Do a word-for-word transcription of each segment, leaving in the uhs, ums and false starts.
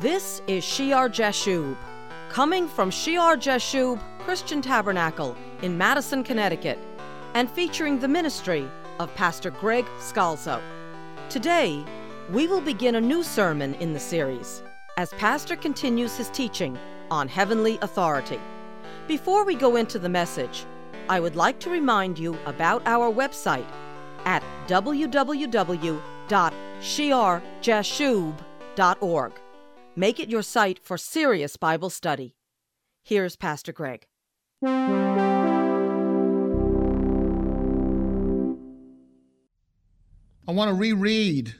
This is Shear-Jashub, coming from Shear-Jashub Christian Tabernacle in Madison, Connecticut, and featuring the ministry of Pastor Greg Scalzo. Today, we will begin a new sermon in the series as Pastor continues his teaching on Heavenly Authority. Before we go into the message, I would like to remind you about our website at w w w dot shear jashub dot org. Make it your site for serious Bible study. Here's Pastor Greg. I want to reread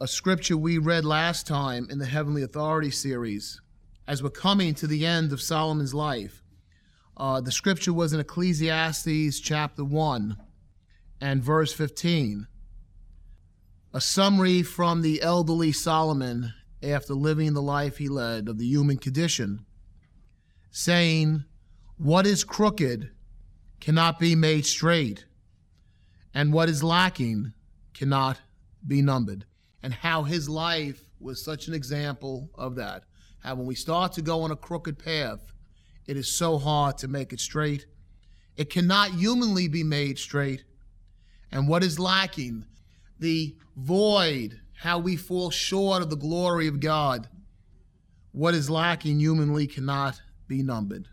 a scripture we read last time in the Heavenly Authority series as we're coming to the end of Solomon's life. Uh, the scripture was in Ecclesiastes chapter one and verse fifteen. A summary from the elderly Solomon after living the life he led of the human condition, saying, "What is crooked cannot be made straight, and what is lacking cannot be numbered." And how his life was such an example of that. How when we start to go on a crooked path, it is so hard to make it straight. It cannot humanly be made straight. And what is lacking, the void, how we fall short of the glory of God. What is lacking humanly cannot be numbered.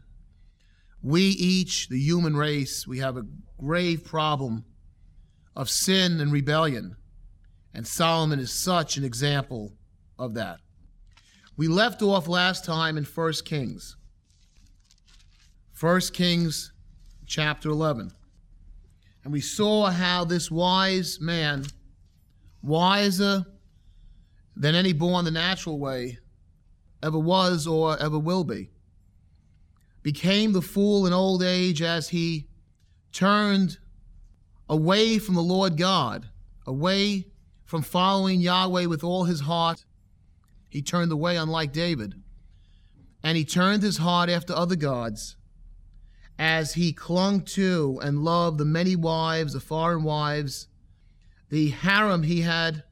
We each, the human race, we have a grave problem of sin and rebellion. And Solomon is such an example of that. We left off last time in First Kings. First Kings chapter eleven. And we saw how this wise man, wiser than any born the natural way ever was or ever will be, became the fool in old age as he turned away from the Lord God, away from following Yahweh with all his heart. He turned away, unlike David, and he turned his heart after other gods as he clung to and loved the many wives, the foreign wives, the harem he had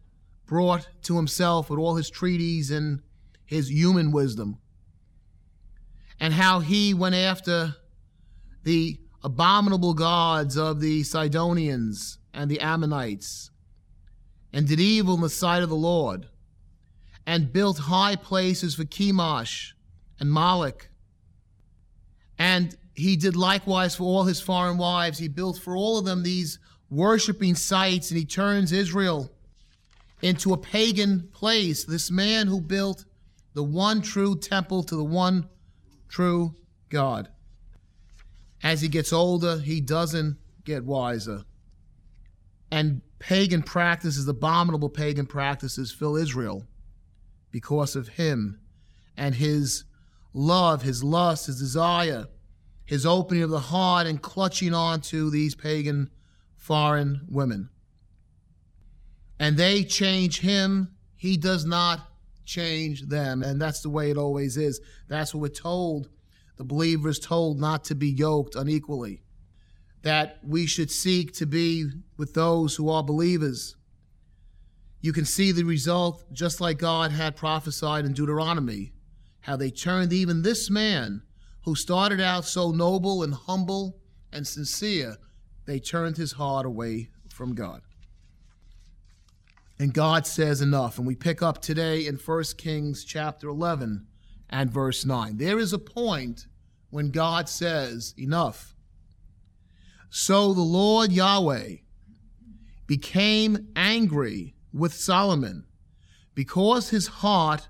brought to himself with all his treaties and his human wisdom, and how he went after the abominable gods of the Sidonians and the Ammonites, and did evil in the sight of the Lord, and built high places for Chemosh and Moloch. And he did likewise for all his foreign wives. He built for all of them these worshiping sites, and he turns Israel into a pagan place. This man who built the one true temple to the one true God. As he gets older, he doesn't get wiser. And pagan practices, abominable pagan practices, fill Israel because of him and his love, his lust, his desire, his opening of the heart and clutching on to these pagan foreign women. And they change him. He does not change them. And that's the way it always is. That's what we're told. The believer is told not to be yoked unequally, that we should seek to be with those who are believers. You can see the result, just like God had prophesied in Deuteronomy, how they turned even this man, who started out so noble and humble and sincere, they turned his heart away from God. And God says enough. And we pick up today in First Kings chapter eleven and verse nine. There is a point when God says enough. So the Lord Yahweh became angry with Solomon because his heart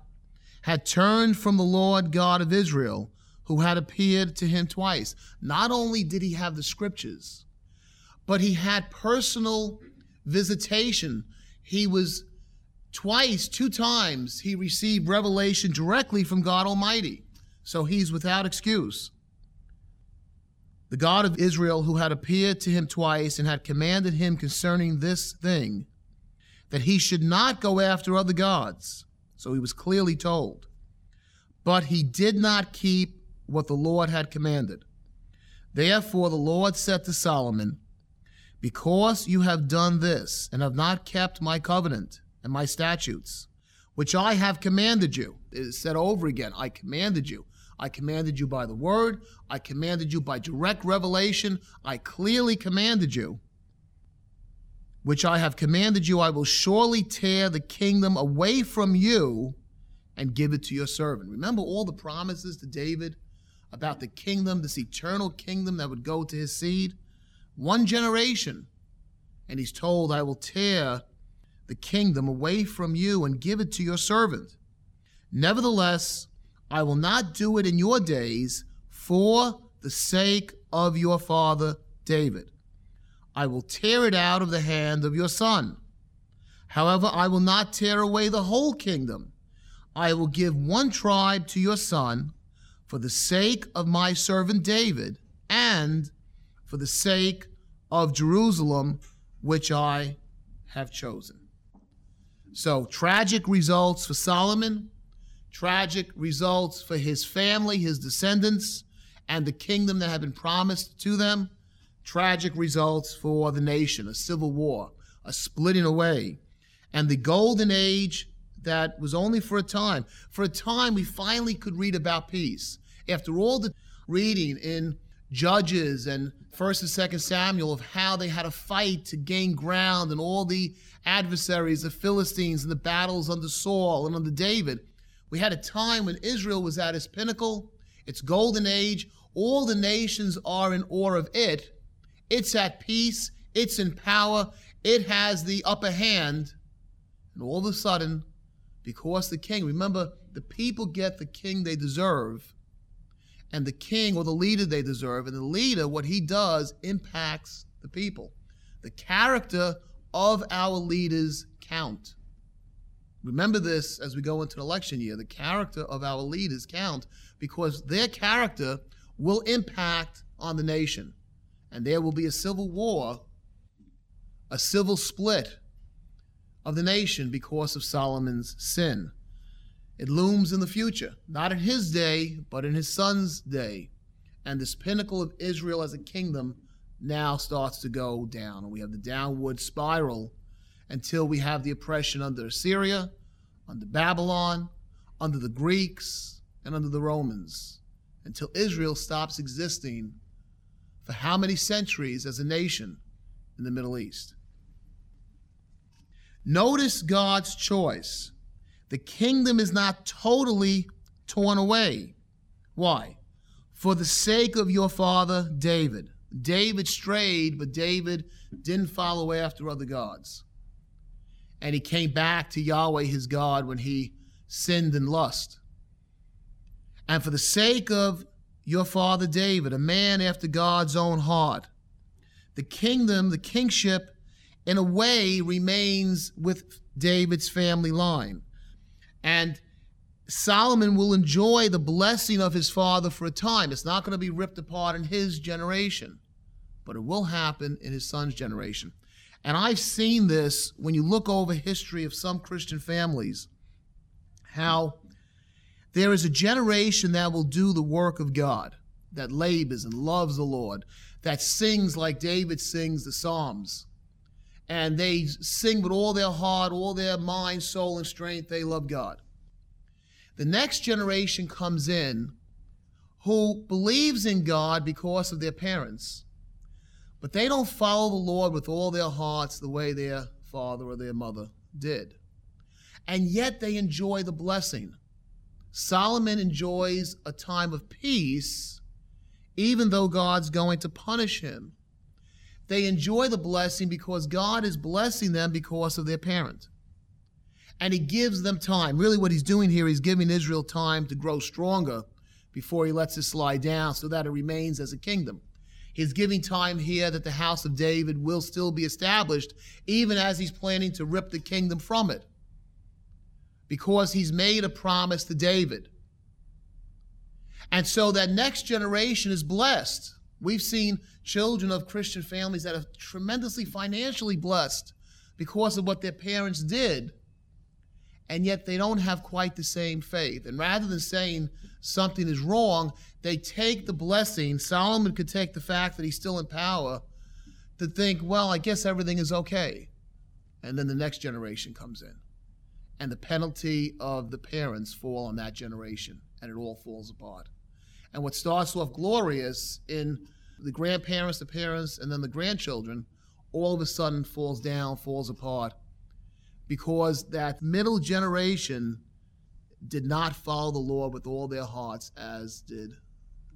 had turned from the Lord God of Israel, who had appeared to him twice. Not only did he have the scriptures, but he had personal visitation. He was twice, two times, he received revelation directly from God Almighty. So he's without excuse. The God of Israel, who had appeared to him twice and had commanded him concerning this thing, that he should not go after other gods. So he was clearly told. But he did not keep what the Lord had commanded. Therefore the Lord said to Solomon, "Because you have done this and have not kept my covenant and my statutes, which I have commanded you. It's said over again, I commanded you. I commanded you by the word. I commanded you by direct revelation. I clearly commanded you. Which I have commanded you, I will surely tear the kingdom away from you and give it to your servant. Remember all the promises to David about the kingdom, this eternal kingdom that would go to his seed? One generation. And he's told, I will tear the kingdom away from you and give it to your servant. Nevertheless, I will not do it in your days for the sake of your father David. I will tear it out of the hand of your son. However, I will not tear away the whole kingdom. I will give one tribe to your son for the sake of my servant David and for the sake of Jerusalem, which I have chosen. So, tragic results for Solomon, tragic results for his family, his descendants, and the kingdom that had been promised to them. Tragic results for the nation, a civil war, a splitting away, and the golden age that was only for a time. For a time, we finally could read about peace. After all the reading in Judges and First and Second Samuel of how they had a fight to gain ground and all the adversaries, the Philistines, and the battles under Saul and under David, we had a time when Israel was at its pinnacle, its golden age. All the nations are in awe of it. It's at peace, it's in power, it has the upper hand. And all of a sudden, because the king, remember, the people get the king they deserve, and the king or the leader they deserve, and the leader, what he does, impacts the people. The character of our leaders count. Remember this as we go into an election year, the character of our leaders count because their character will impact on the nation. And there will be a civil war, a civil split of the nation because of Solomon's sin. It looms in the future, not in his day, but in his son's day. And this pinnacle of Israel as a kingdom now starts to go down. And we have the downward spiral until we have the oppression under Assyria, under Babylon, under the Greeks, and under the Romans, until Israel stops existing for how many centuries as a nation in the Middle East. Notice God's choice. The kingdom is not totally torn away. Why? For the sake of your father, David. David strayed, but David didn't follow after other gods. And he came back to Yahweh, his God, when he sinned in lust. And for the sake of your father David, a man after God's own heart. The kingdom, the kingship, in a way remains with David's family line. And Solomon will enjoy the blessing of his father for a time. It's not going to be ripped apart in his generation, but it will happen in his son's generation. And I've seen this when you look over history of some Christian families, how there is a generation that will do the work of God, that labors and loves the Lord, that sings like David sings the Psalms. And they sing with all their heart, all their mind, soul, and strength. They love God. The next generation comes in who believes in God because of their parents, but they don't follow the Lord with all their hearts the way their father or their mother did. And yet they enjoy the blessing. Solomon enjoys a time of peace, even though God's going to punish him. They enjoy the blessing because God is blessing them because of their parent. And he gives them time. Really what he's doing here, he's giving Israel time to grow stronger before he lets it slide down so that it remains as a kingdom. He's giving time here that the house of David will still be established, even as he's planning to rip the kingdom from it, because he's made a promise to David. And so that next generation is blessed. We've seen children of Christian families that are tremendously financially blessed because of what their parents did, and yet they don't have quite the same faith. And rather than saying something is wrong, they take the blessing. Solomon could take the fact that he's still in power to think, well, I guess everything is okay. And then the next generation comes in. and the penalty of the parents fall on that generation, and it all falls apart. And what starts off glorious in the grandparents, the parents, and then the grandchildren, all of a sudden falls down, falls apart, because that middle generation did not follow the Lord with all their hearts as did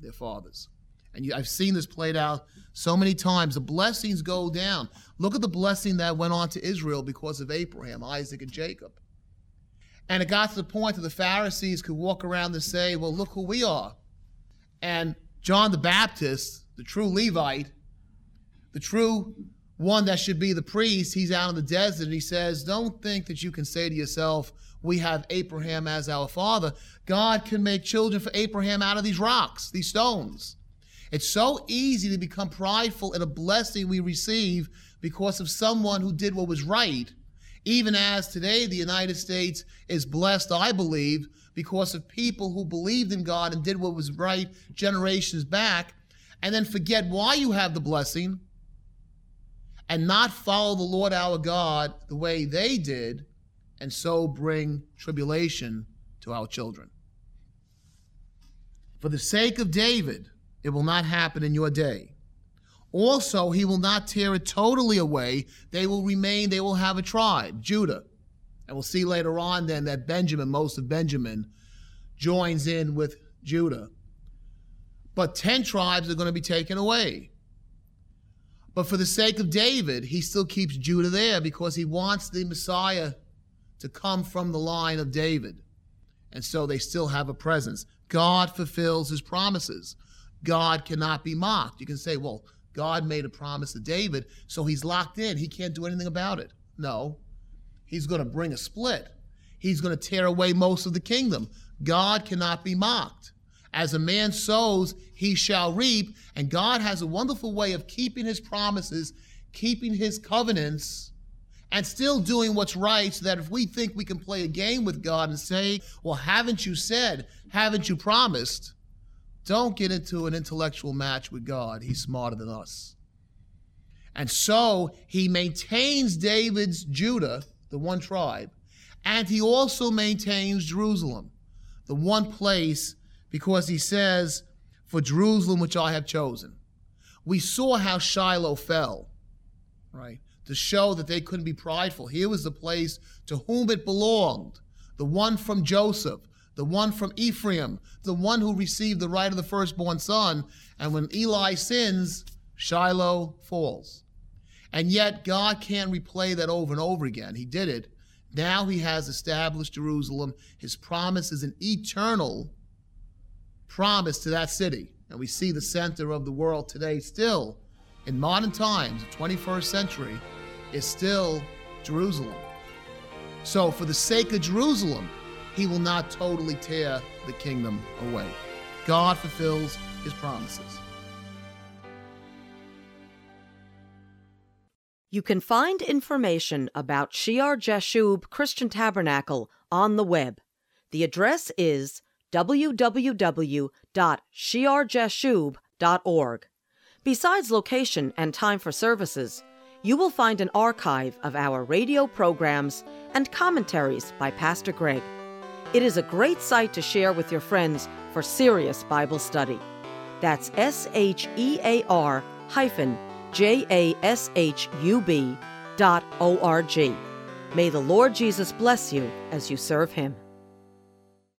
their fathers. And you, I've seen this played out so many times. The blessings go down. Look at the blessing that went on to Israel because of Abraham, Isaac, and Jacob. And it got to the point that the Pharisees could walk around and say, well, look who we are. And John the Baptist, the true Levite, the true one that should be the priest, he's out in the desert, and he says, don't think that you can say to yourself, we have Abraham as our father. God can make children for Abraham out of these rocks, these stones. It's so easy to become prideful in a blessing we receive because of someone who did what was right, even as today the United States is blessed, I believe, because of people who believed in God and did what was right generations back, and then forget why you have the blessing and not follow the Lord our God the way they did, and so bring tribulation to our children. For the sake of David, it will not happen in your day. Also, he will not tear it totally away. They will remain, they will have a tribe, Judah. And we'll see later on then that Benjamin, most of Benjamin, joins in with Judah. But ten tribes are going to be taken away. But for the sake of David, he still keeps Judah there because he wants the Messiah to come from the line of David. And so they still have a presence. God fulfills his promises. God cannot be mocked. You can say, well, God made a promise to David, so he's locked in. He can't do anything about it. No, he's going to bring a split. He's going to tear away most of the kingdom. God cannot be mocked. As a man sows, he shall reap. And God has a wonderful way of keeping his promises, keeping his covenants, and still doing what's right, so that if we think we can play a game with God and say, well, haven't you said, haven't you promised? Don't get into an intellectual match with God. He's smarter than us. And so he maintains David's Judah, the one tribe, and he also maintains Jerusalem, the one place, because he says, for Jerusalem which I have chosen. We saw how Shiloh fell, right? To show that they couldn't be prideful. Here was the place to whom it belonged, the one from Joseph, the one from Ephraim, the one who received the right of the firstborn son. And when Eli sins, Shiloh falls. And yet God can't replay that over and over again. He did it. Now he has established Jerusalem. His promise is an eternal promise to that city. And we see the center of the world today still, in modern times, the twenty-first century, is still Jerusalem. So for the sake of Jerusalem, he will not totally tear the kingdom away. God fulfills his promises. You can find information about Shear-Jashub Christian Tabernacle on the web. The address is w w w dot shear jashub dot org. Besides location and time for services, you will find an archive of our radio programs and commentaries by Pastor Greg. It is a great site to share with your friends for serious Bible study. That's S-H-E-A-R hyphen J-A-S-H-U-B dot O-R-G. May the Lord Jesus bless you as you serve him.